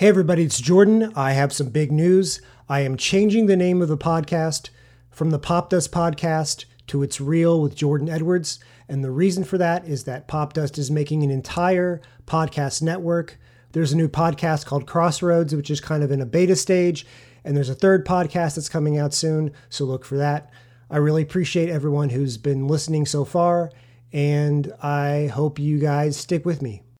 Hey everybody, it's Jordan. I have some big news. I am changing the name of the podcast from the Popdust podcast to It's Real with Jordan Edwards. And the reason for that is that Popdust is making an entire podcast network. There's a new podcast called Crossroads, which is kind of in a beta stage. And there's a third podcast that's coming out soon, so look for that. I really appreciate everyone who's been listening so far, and I hope you guys stick with me.